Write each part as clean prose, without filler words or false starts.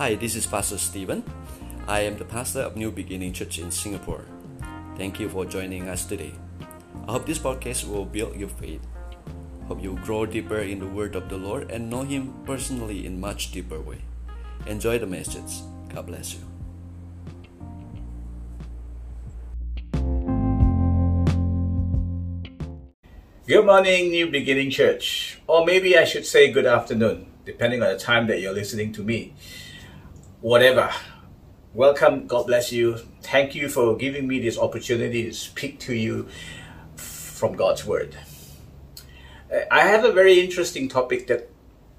Hi, this is Pastor Stephen. I am the pastor of New Beginning Church in Singapore. Thank you for joining us today. I hope this podcast will build your faith. Hope you grow deeper in the Word of the Lord and know Him personally in a much deeper way. Enjoy the message. God bless you. Good morning, New Beginning Church. Or maybe I should say good afternoon, depending on the time that you're listening to me. Whatever. Welcome. God bless you. Thank you for giving me this opportunity to speak to you from God's Word. I have a very interesting topic that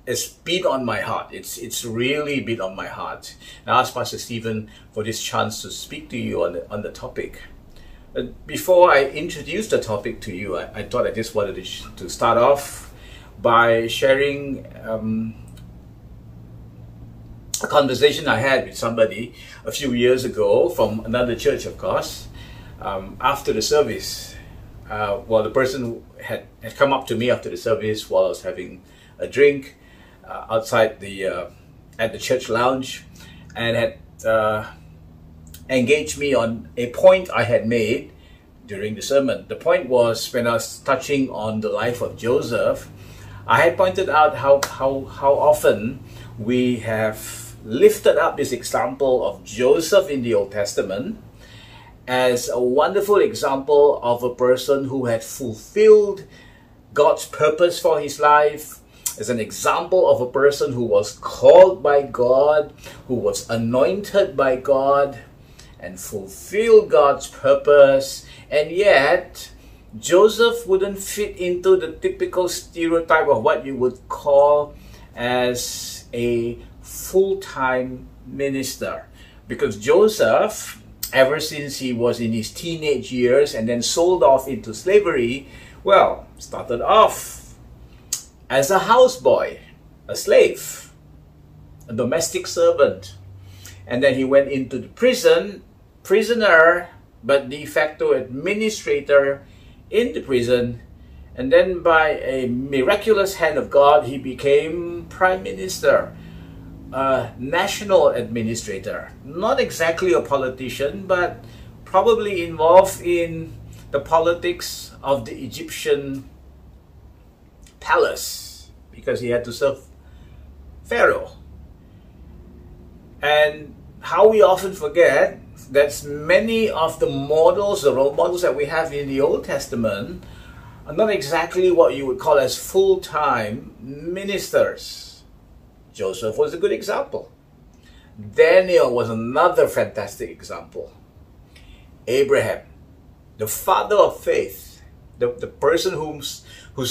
is beat on my heart. It's really beat on my heart. And I asked Pastor Stephen for this chance to speak to you on the topic. Before I introduce the topic to you, I thought I just wanted to start off by sharing a conversation I had with somebody a few years ago from another church, of course, after the service. Well, the person had come up to me after the service while I was having a drink outside at the church lounge, and had engaged me on a point I had made during the sermon. The point was, when I was touching on the life of Joseph, I had pointed out how often we have lifted up this example of Joseph in the Old Testament as a wonderful example of a person who had fulfilled God's purpose for his life, as an example of a person who was called by God, who was anointed by God, and fulfilled God's purpose. And yet, Joseph wouldn't fit into the typical stereotype of what you would call as a full-time minister. Because Joseph, ever since he was in his teenage years and then sold off into slavery, well, started off as a houseboy, a slave, a domestic servant. And then he went into the prisoner, but de facto administrator in the prison. And then by a miraculous hand of God, he became prime minister, a national administrator, not exactly a politician, but probably involved in the politics of the Egyptian palace, because he had to serve Pharaoh. And how we often forget that many of the role models that we have in the Old Testament are not exactly what you would call as full-time ministers. Joseph was a good example. Daniel was another fantastic example. Abraham, the father of faith, the person whose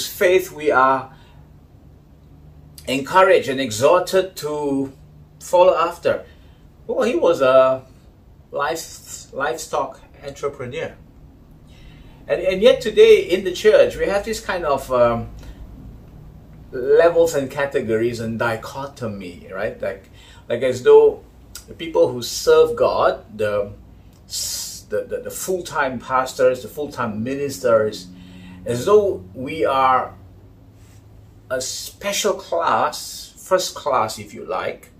faith we are encouraged and exhorted to follow after. Well, he was a livestock entrepreneur. And yet today in the church, we have this kind of levels and categories and dichotomy, right? Like as though the people who serve God, the full-time pastors, the full-time ministers, as though we are a special class, first class if you like,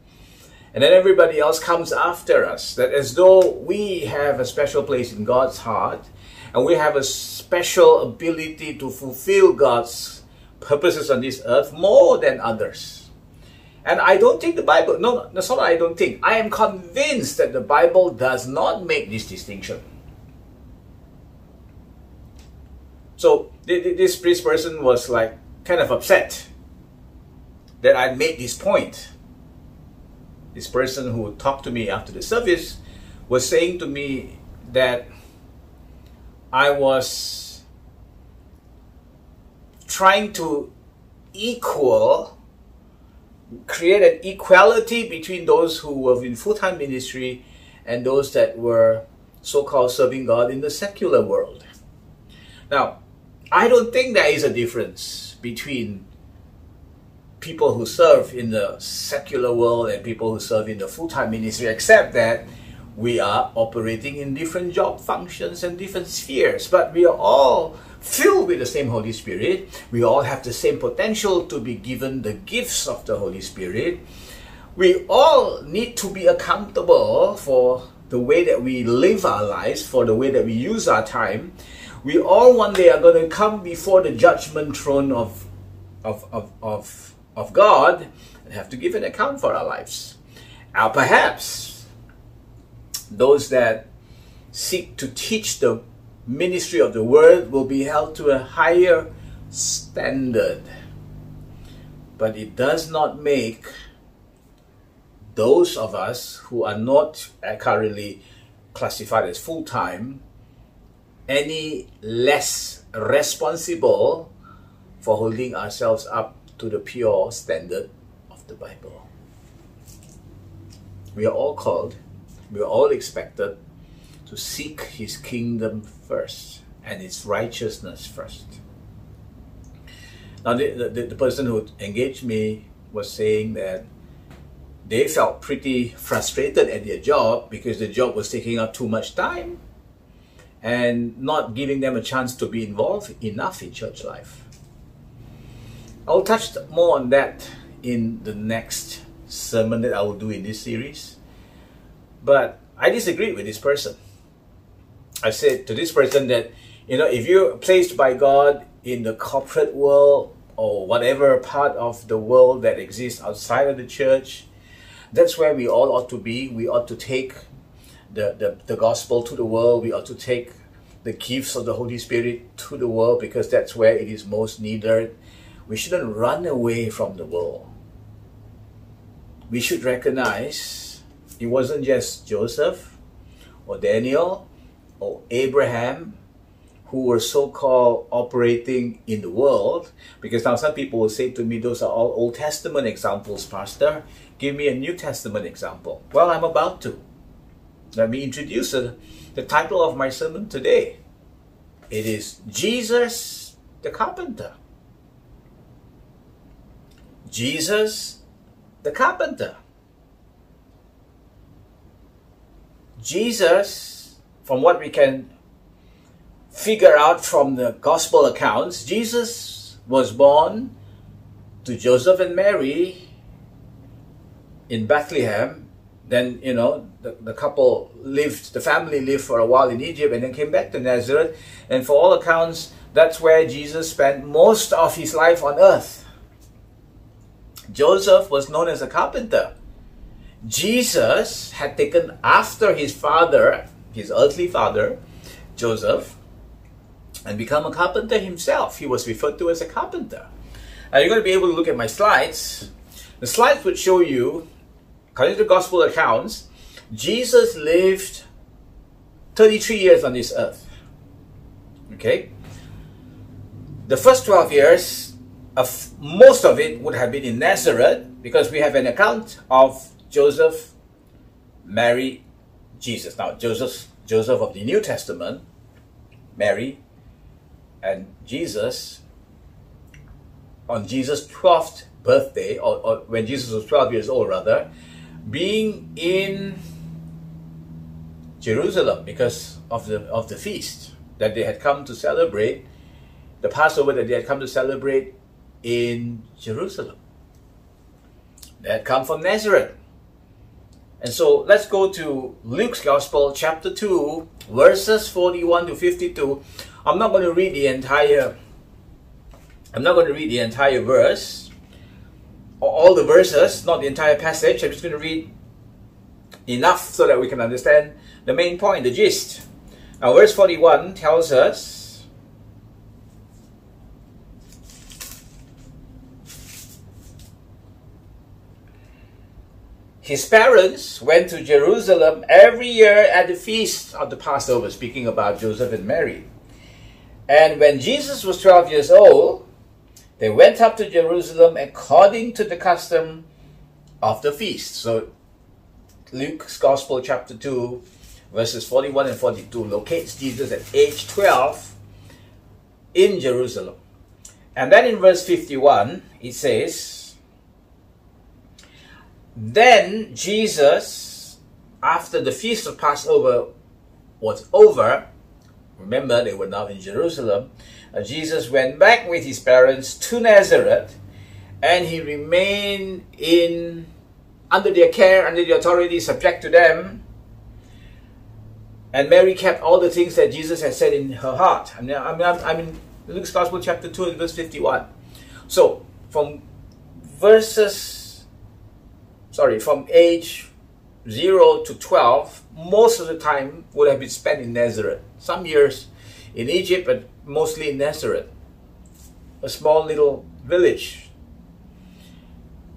and then everybody else comes after us, that as though we have a special place in God's heart and we have a special ability to fulfill God's purposes on this earth more than others. And I don't think the Bible, no, that's not what I don't think. I am convinced that the Bible does not make this distinction. So this priest person was like kind of upset that I made this point. This person who talked to me after the service was saying to me that I was trying to create an equality between those who were in full-time ministry and those that were so-called serving God in the secular world. Now, I don't think there is a difference between people who serve in the secular world and people who serve in the full-time ministry, except that we are operating in different job functions and different spheres, but we are all filled with the same Holy Spirit. We all have the same potential to be given the gifts of the Holy Spirit. we all need to be accountable for the way that we live our lives, for the way that we use our time. We all one day are going to come before the judgment throne of God and have to give an account for our lives. Now perhaps those that seek to teach the ministry of the word will be held to a higher standard. But it does not make those of us who are not currently classified as full-time any less responsible for holding ourselves up to the pure standard of the Bible. We are all called, we are all expected to seek His kingdom first and His righteousness first. Now the person who engaged me was saying that they felt pretty frustrated at their job because the job was taking up too much time and not giving them a chance to be involved enough in church life. I'll touch more on that in the next sermon that I will do in this series. But I disagreed with this person. I said to this person that, you know, if you're placed by God in the corporate world or whatever part of the world that exists outside of the church, that's where we all ought to be. We ought to take the gospel to the world. We ought to take the gifts of the Holy Spirit to the world because that's where it is most needed. We shouldn't run away from the world. We should recognize it wasn't just Joseph or Daniel or Abraham who were so-called operating in the world, because now some people will say to me, those are all Old Testament examples, Pastor. Give me a New Testament example. Well, I'm about to. Let me introduce the title of my sermon today. It is Jesus the Carpenter. Jesus the Carpenter. Jesus, from what we can figure out from the gospel accounts, Jesus was born to Joseph and Mary in Bethlehem. Then, you know, the couple lived, the family lived for a while in Egypt and then came back to Nazareth. And for all accounts, that's where Jesus spent most of his life on earth. Joseph was known as a carpenter. Jesus had taken after his father, his earthly father, Joseph, and become a carpenter himself. He was referred to as a carpenter. Now you're going to be able to look at my slides. The slides would show you, according to the gospel accounts, Jesus lived 33 years on this earth. Okay? The first 12 years, most of it would have been in Nazareth, because we have an account of Joseph, Mary, Jesus. Now, Joseph of the New Testament, Mary, and Jesus, on Jesus' 12th birthday, or when Jesus was 12 years old rather, being in Jerusalem because of the feast that they had come to celebrate, the Passover that they had come to celebrate in Jerusalem. They had come from Nazareth. And so let's go to Luke's Gospel, chapter 2, verses 41 to 52. I'm not going to read the entire verse, or all the verses, not the entire passage. I'm just going to read enough so that we can understand the main point, the gist. Now, verse 41 tells us, his parents went to Jerusalem every year at the feast of the Passover, speaking about Joseph and Mary. And when Jesus was 12 years old, they went up to Jerusalem according to the custom of the feast. So Luke's Gospel, chapter 2, verses 41 and 42, locates Jesus at age 12 in Jerusalem. And then in verse 51, it says, then Jesus, after the feast of Passover was over, remember they were now in Jerusalem, Jesus went back with his parents to Nazareth, and he remained in under their care, under the authority, subject to them. And Mary kept all the things that Jesus had said in her heart. I'm in Luke's Gospel chapter 2 and verse 51. So from age 0 to 12, most of the time would have been spent in Nazareth. Some years in Egypt, but mostly in Nazareth, a small little village.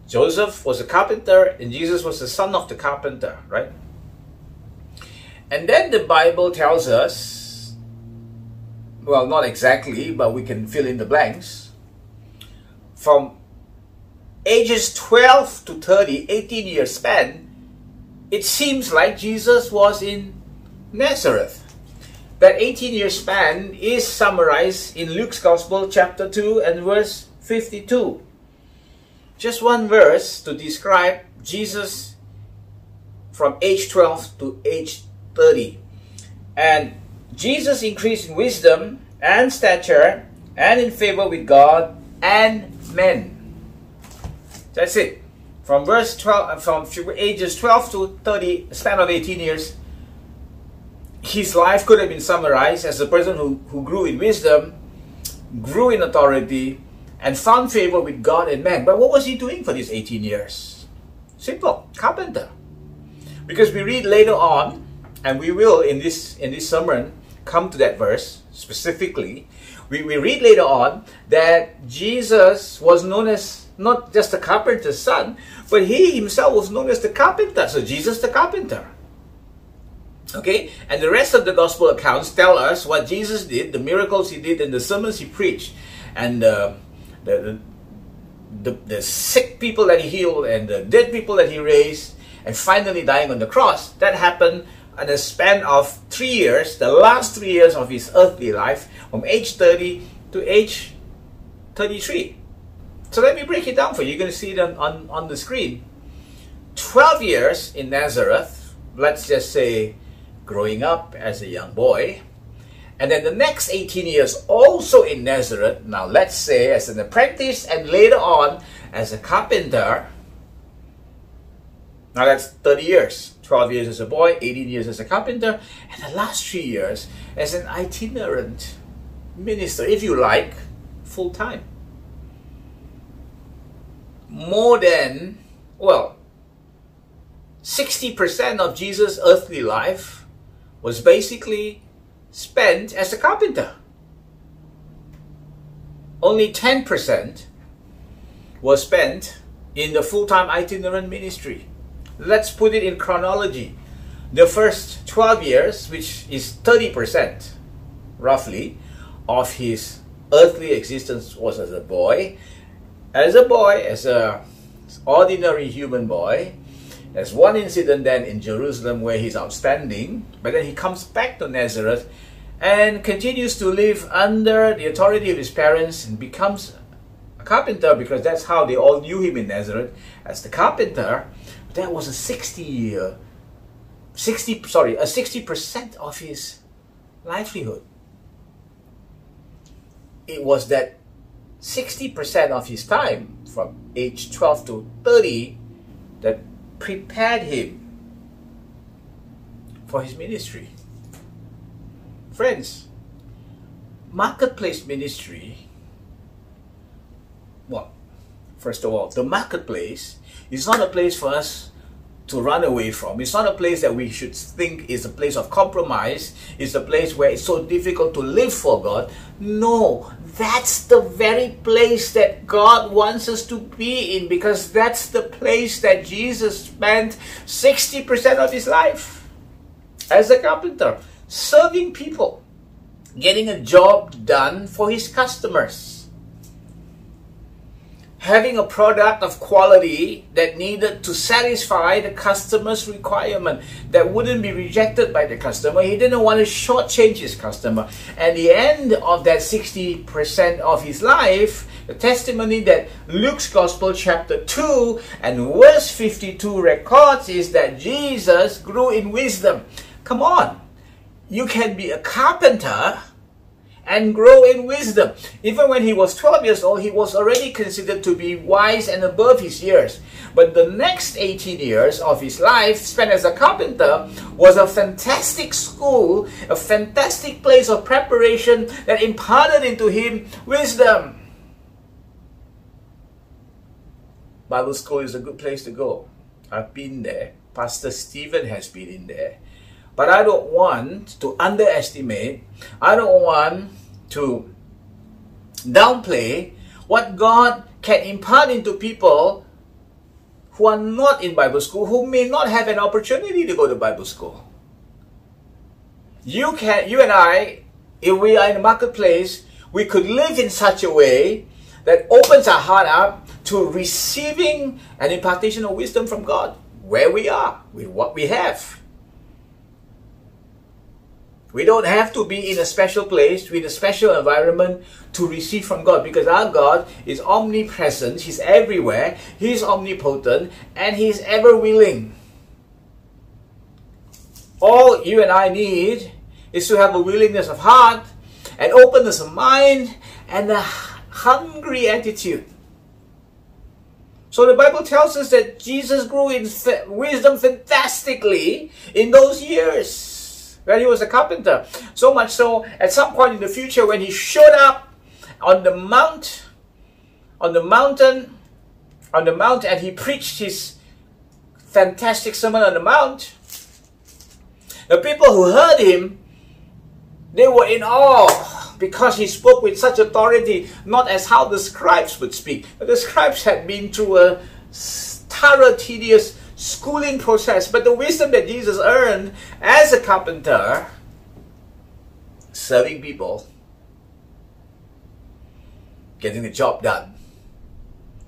Joseph was a carpenter and Jesus was the son of the carpenter, right? And then the Bible tells us, well, not exactly, but we can fill in the blanks. From ages 12 to 30, 18-year span, it seems like Jesus was in Nazareth. That 18-year span is summarized in Luke's Gospel chapter 2 and verse 52. Just one verse to describe Jesus from age 12 to age 30. And Jesus increased in wisdom and stature and in favor with God and men. That's it. From verse 12, from ages 12 to 30, a span of 18 years, his life could have been summarized as a person who grew in wisdom, grew in authority, and found favor with God and man. But what was he doing for these 18 years? Simple, carpenter. Because we read later on, and we will in this sermon come to that verse specifically. We read later on that Jesus was known as not just the carpenter's son, but he himself was known as the carpenter. So Jesus the carpenter. Okay, and the rest of the gospel accounts tell us what Jesus did, the miracles he did, and the sermons he preached, and the sick people that he healed, and the dead people that he raised, and finally dying on the cross. That happened in a span of 3 years, the last 3 years of his earthly life, from age 30 to age 33. So let me break it down for you. You're going to see it on the screen. 12 years in Nazareth, let's just say, growing up as a young boy, and then the next 18 years also in Nazareth, now let's say as an apprentice, and later on as a carpenter. Now that's 30 years, 12 years as a boy, 18 years as a carpenter, and the last 3 years as an itinerant minister, if you like, full-time. More than, 60% of Jesus' earthly life was basically spent as a carpenter. Only 10% was spent in the full-time itinerant ministry. Let's put it in chronology. The first 12 years, which is 30% roughly, of his earthly existence was as a boy. As an ordinary human boy. There's one incident then in Jerusalem where he's outstanding, but then he comes back to Nazareth and continues to live under the authority of his parents and becomes a carpenter, because that's how they all knew him in Nazareth, as the carpenter. That was a 60% of his livelihood. It was that 60% of his time from age 12 to 30 that prepared him for his ministry. Friends, marketplace ministry, first of all, the marketplace is not a place for us to run away from. It's not a place that we should think is a place of compromise. It's a place where it's so difficult to live for God. No, that's the very place that God wants us to be in, because that's the place that Jesus spent 60% of his life as a carpenter, serving people, getting a job done for his customers, having a product of quality that needed to satisfy the customer's requirement, that wouldn't be rejected by the customer. He didn't want to shortchange his customer. At the end of that 60% of his life, the testimony that Luke's Gospel chapter 2 and verse 52 records is that Jesus grew in wisdom. Come on, you can be a carpenter and grow in wisdom. Even when he was 12 years old, he was already considered to be wise and above his years. But the next 18 years of his life spent as a carpenter was a fantastic school, a fantastic place of preparation that imparted into him wisdom. Bible school is a good place to go. I've been there. Pastor Stephen has been in there. But I don't want to underestimate, I don't want to downplay what God can impart into people who are not in Bible school, who may not have an opportunity to go to Bible school. You and I, if we are in the marketplace, we could live in such a way that opens our heart up to receiving an impartation of wisdom from God, where we are, with what we have. We don't have to be in a special place, with a special environment to receive from God, because our God is omnipresent, He's everywhere, He's omnipotent, and He's ever willing. All you and I need is to have a willingness of heart, an openness of mind, and a hungry attitude. So the Bible tells us that Jesus grew in wisdom fantastically in those years when he was a carpenter. So much so, at some point in the future, when he showed up on the mount, and he preached his fantastic Sermon on the Mount, the people who heard him, they were in awe, because he spoke with such authority, not as how the scribes would speak. The scribes had been through a thorough, tedious schooling process, but the wisdom that Jesus earned as a carpenter, serving people, getting the job done,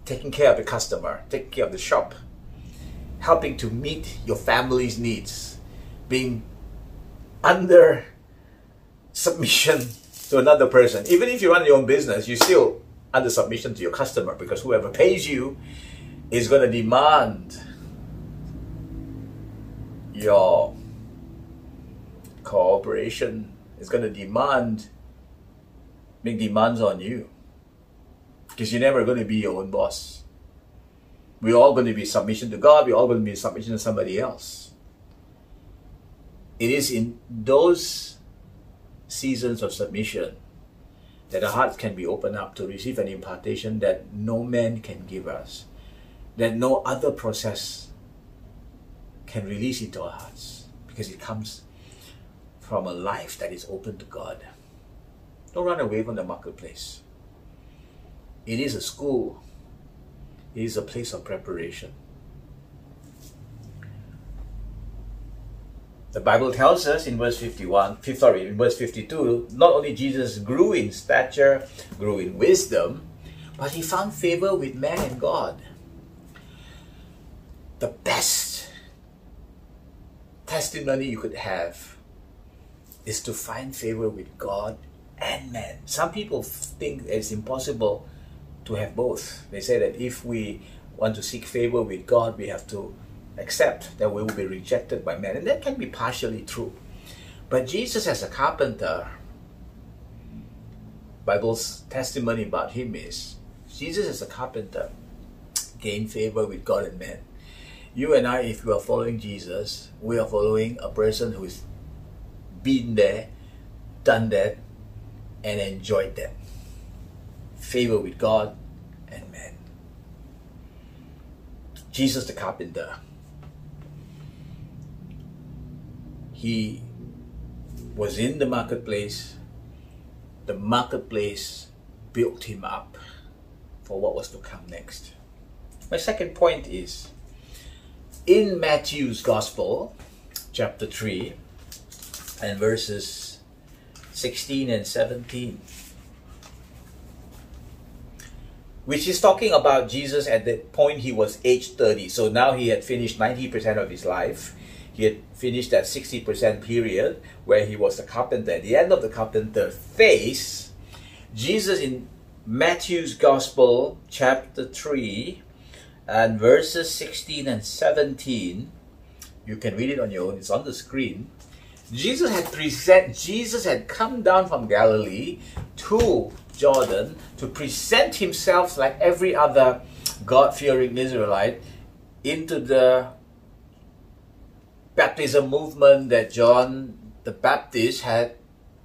taking care of the customer, taking care of the shop, helping to meet your family's needs, being under submission to another person. Even if you run your own business, you're still under submission to your customer, because whoever pays you is going to demand your cooperation, is going to make demands on you, because you're never going to be your own boss. We're all going to be in submission to God. We're all going to be in submission to somebody else. It is in those seasons of submission that our hearts can be opened up to receive an impartation that no man can give us, that no other process can release into our hearts, because it comes from a life that is open to God. Don't run away from the marketplace. It is a school. It is a place of preparation. The Bible tells us in verse 52, not only Jesus grew in stature, grew in wisdom, but he found favor with man and God. The best testimony you could have is to find favor with God and man. Some people think it's impossible to have both. They say that if we want to seek favor with God, we have to accept that we will be rejected by man. And that can be partially true. But Jesus, as a carpenter, Bible's testimony about him is, Jesus as a carpenter gained favor with God and man. You and I, if we are following Jesus, we are following a person who's been there, done that, and enjoyed that. Favor with God and man. Jesus the carpenter, he was in the marketplace. The marketplace built him up for what was to come next. My second point is, in Matthew's Gospel, chapter 3, and verses 16 and 17, which is talking about Jesus at the point he was age 30. So now he had finished 90% of his life. He had finished that 60% period where he was a carpenter. At the end of the carpenter phase, Jesus in Matthew's Gospel, chapter 3, and verses 16 and 17, you can read it on your own, it's on the screen. Jesus had present. Jesus had come down from Galilee to Jordan to present himself like every other God-fearing Israelite into the baptism movement that John the Baptist had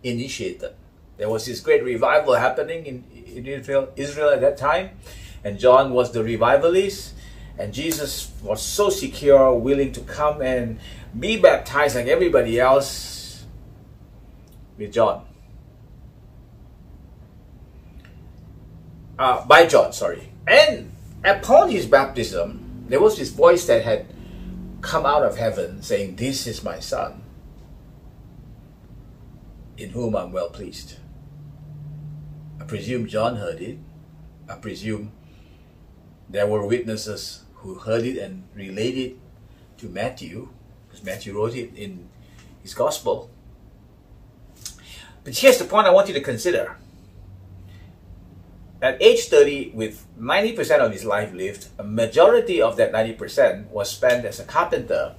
initiated. There was this great revival happening in Israel at that time, and John was the revivalist, and Jesus was so secure, willing to come and be baptized like everybody else with John. By John, sorry. And upon his baptism, there was this voice that had come out of heaven saying, "This is my son, in whom I'm well pleased." I presume John heard it. I presume there were witnesses who heard it and related to Matthew, because Matthew wrote it in his gospel. But here's the point I want you to consider. At age 30, with 90% of his life lived, a majority of that 90% was spent as a carpenter.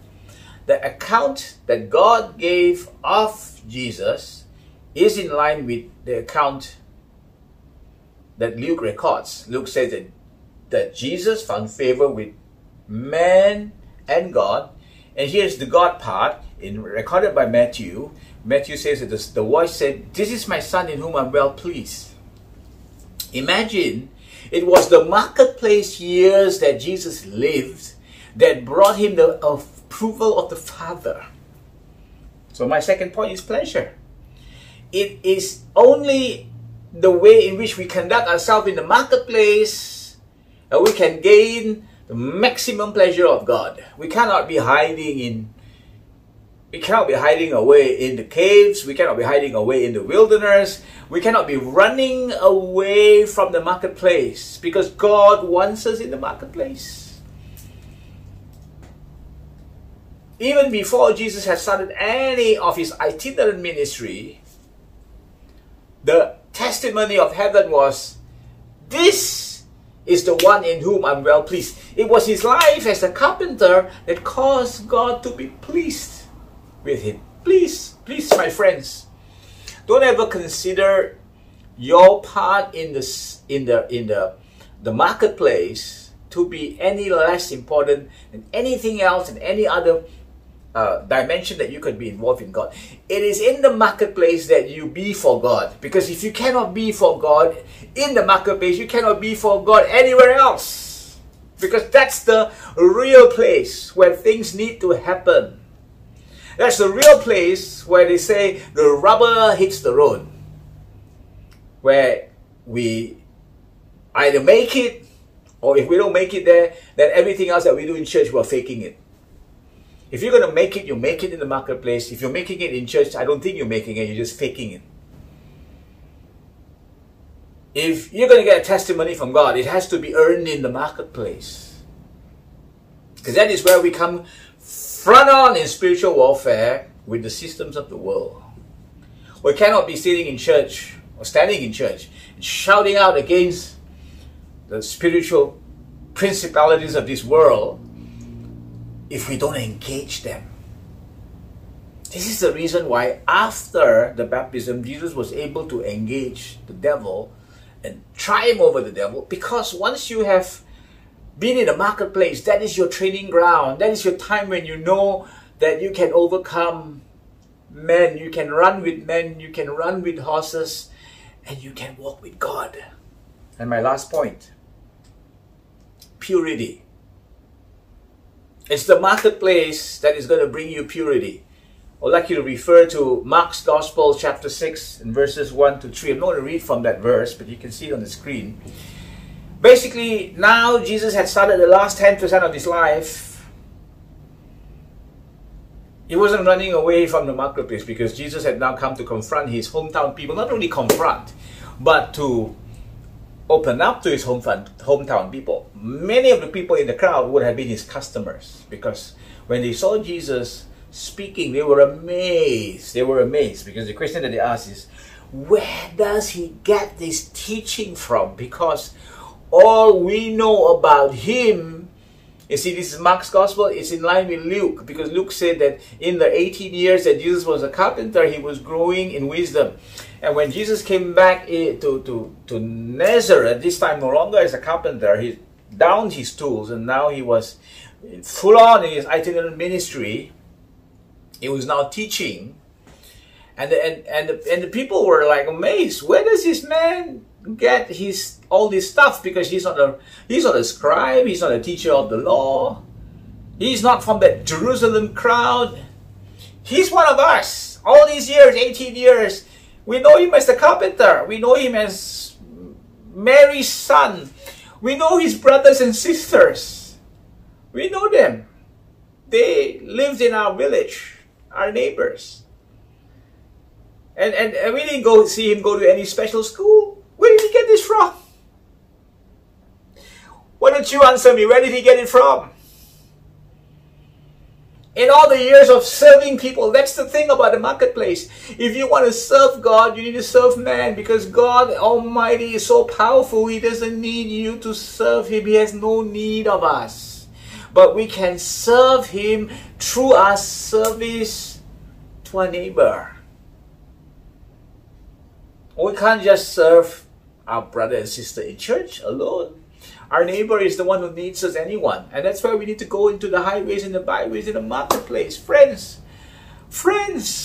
The account that God gave of Jesus is in line with the account that Luke records. Luke says that Jesus found favor with man and God. And here's the God part, recorded by Matthew. Matthew says that the voice said, "This is my son in whom I'm well pleased." Imagine, it was the marketplace years that Jesus lived that brought him the approval of the Father. So my second point is pleasure. It is only the way in which we conduct ourselves in the marketplace that we can gain the maximum pleasure of God. We cannot be hiding We cannot be hiding away in the caves. We cannot be hiding away in the wilderness. We cannot be running away from the marketplace, because God wants us in the marketplace. Even before Jesus had started any of his itinerant ministry, the testimony of heaven was, "This is the one in whom I'm well pleased." It was his life as a carpenter that caused God to be pleased with him. Please, my friends, don't ever consider your part in the marketplace to be any less important than anything else and any other dimension that you could be involved in God. It is in the marketplace that you be for God, because if you cannot be for God in the marketplace, you cannot be for God anywhere else, because that's the real place where things need to happen. That's the real place where they say the rubber hits the road, where we either make it, or if we don't make it there, then everything else that we do in church, we're faking it. If you're going to make it, you make it in the marketplace. If you're making it in church, I don't think you're making it, you're just faking it. If you're going to get a testimony from God, it has to be earned in the marketplace, because that is where we come front on in spiritual warfare with the systems of the world. We cannot be sitting in church or standing in church and shouting out against the spiritual principalities of this world if we don't engage them. This is the reason why after the baptism, Jesus was able to engage the devil and triumph over the devil, because once you have being in the marketplace, that is your training ground. That is your time when you know that you can overcome men. You can run with men. You can run with horses. And you can walk with God. And my last point, purity. It's the marketplace that is going to bring you purity. I'd like you to refer to Mark's Gospel, chapter 6, and verses 1 to 3. I'm not going to read from that verse, but you can see it on the screen. Basically, now Jesus had started the last 10% of his life. He wasn't running away from the marketplace, because Jesus had now come to confront his hometown people. Not only confront, but to open up to his hometown people. Many of the people in the crowd would have been his customers, because when they saw Jesus speaking, they were amazed. They were amazed, because the question that they asked is, where does he get this teaching from? Because all we know about him You see, this is Mark's gospel. It's in line with Luke, because Luke said that in the 18 years that Jesus was a carpenter, he was growing in wisdom. And when Jesus came back to Nazareth, this time no longer as a carpenter, he downed his tools, and now he was full on in his itinerant ministry. He was now teaching. And the people were like amazed. Where does this man get his all this stuff? Because he's not a scribe, he's not a teacher of the law, he's not from that Jerusalem crowd. He's one of us. All these years, 18 years, we know him as the carpenter, we know him as Mary's son, we know his brothers and sisters, we know them. They lived in our village, our neighbors. And we didn't go see him go to any special school. Where did he get this from? Why don't you answer me? Where did he get it from? In all the years of serving people, that's the thing about the marketplace. If you want to serve God, you need to serve man, because God Almighty is so powerful, he doesn't need you to serve him. He has no need of us. But we can serve him through our service to our neighbor. We can't just serve our brother and sister in church alone. Our neighbor is the one who needs us, anyone. And that's why we need to go into the highways and the byways and the marketplace. Friends,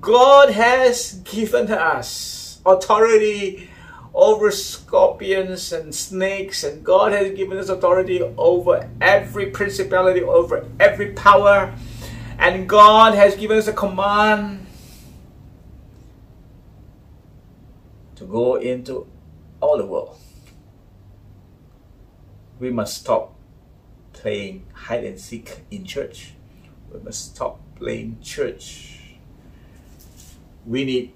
God has given us authority over scorpions and snakes. And God has given us authority over every principality, over every power. And God has given us a command to go into all the world. We must stop playing hide and seek in church. We must stop playing church. We need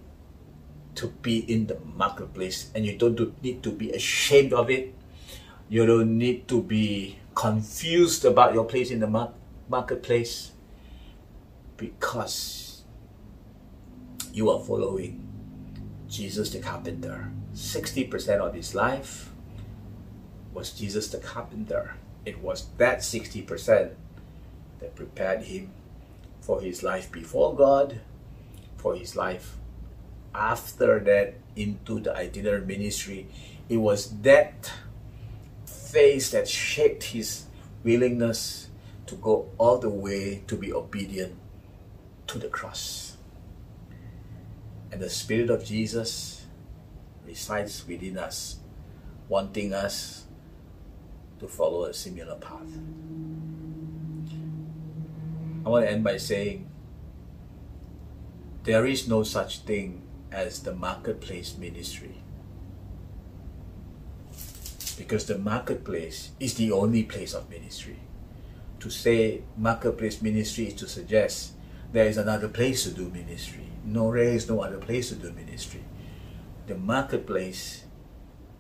to be in the marketplace, and you don't need to be ashamed of it. You don't need to be confused about your place in the marketplace, because you are following Jesus the carpenter. 60% of his life was Jesus the carpenter. It was that 60% that prepared him for his life before God, for his life after that into the itinerant ministry. It was that phase that shaped his willingness to go all the way to be obedient to the cross. And the Spirit of Jesus resides within us, wanting us to follow a similar path. I want to end by saying, there is no such thing as the marketplace ministry, because the marketplace is the only place of ministry. To say marketplace ministry is to suggest there is another place to do ministry. No, there is no other place to do ministry. The marketplace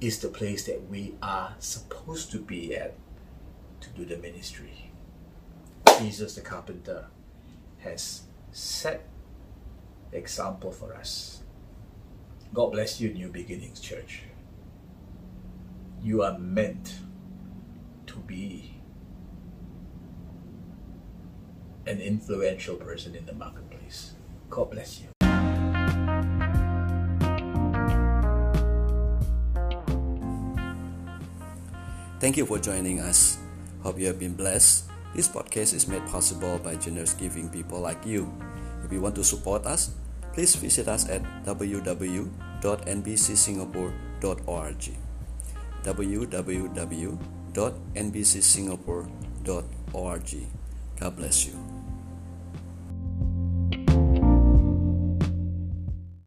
is the place that we are supposed to be at to do the ministry. Jesus the carpenter has set the example for us. God bless you, New Beginnings Church. You are meant to be an influential person in the marketplace. God bless you. Thank you for joining us. Hope you have been blessed. This podcast is made possible by generous giving people like you. If you want to support us, please visit us at www.nbcsingapore.org. www.nbcsingapore.org. God bless you.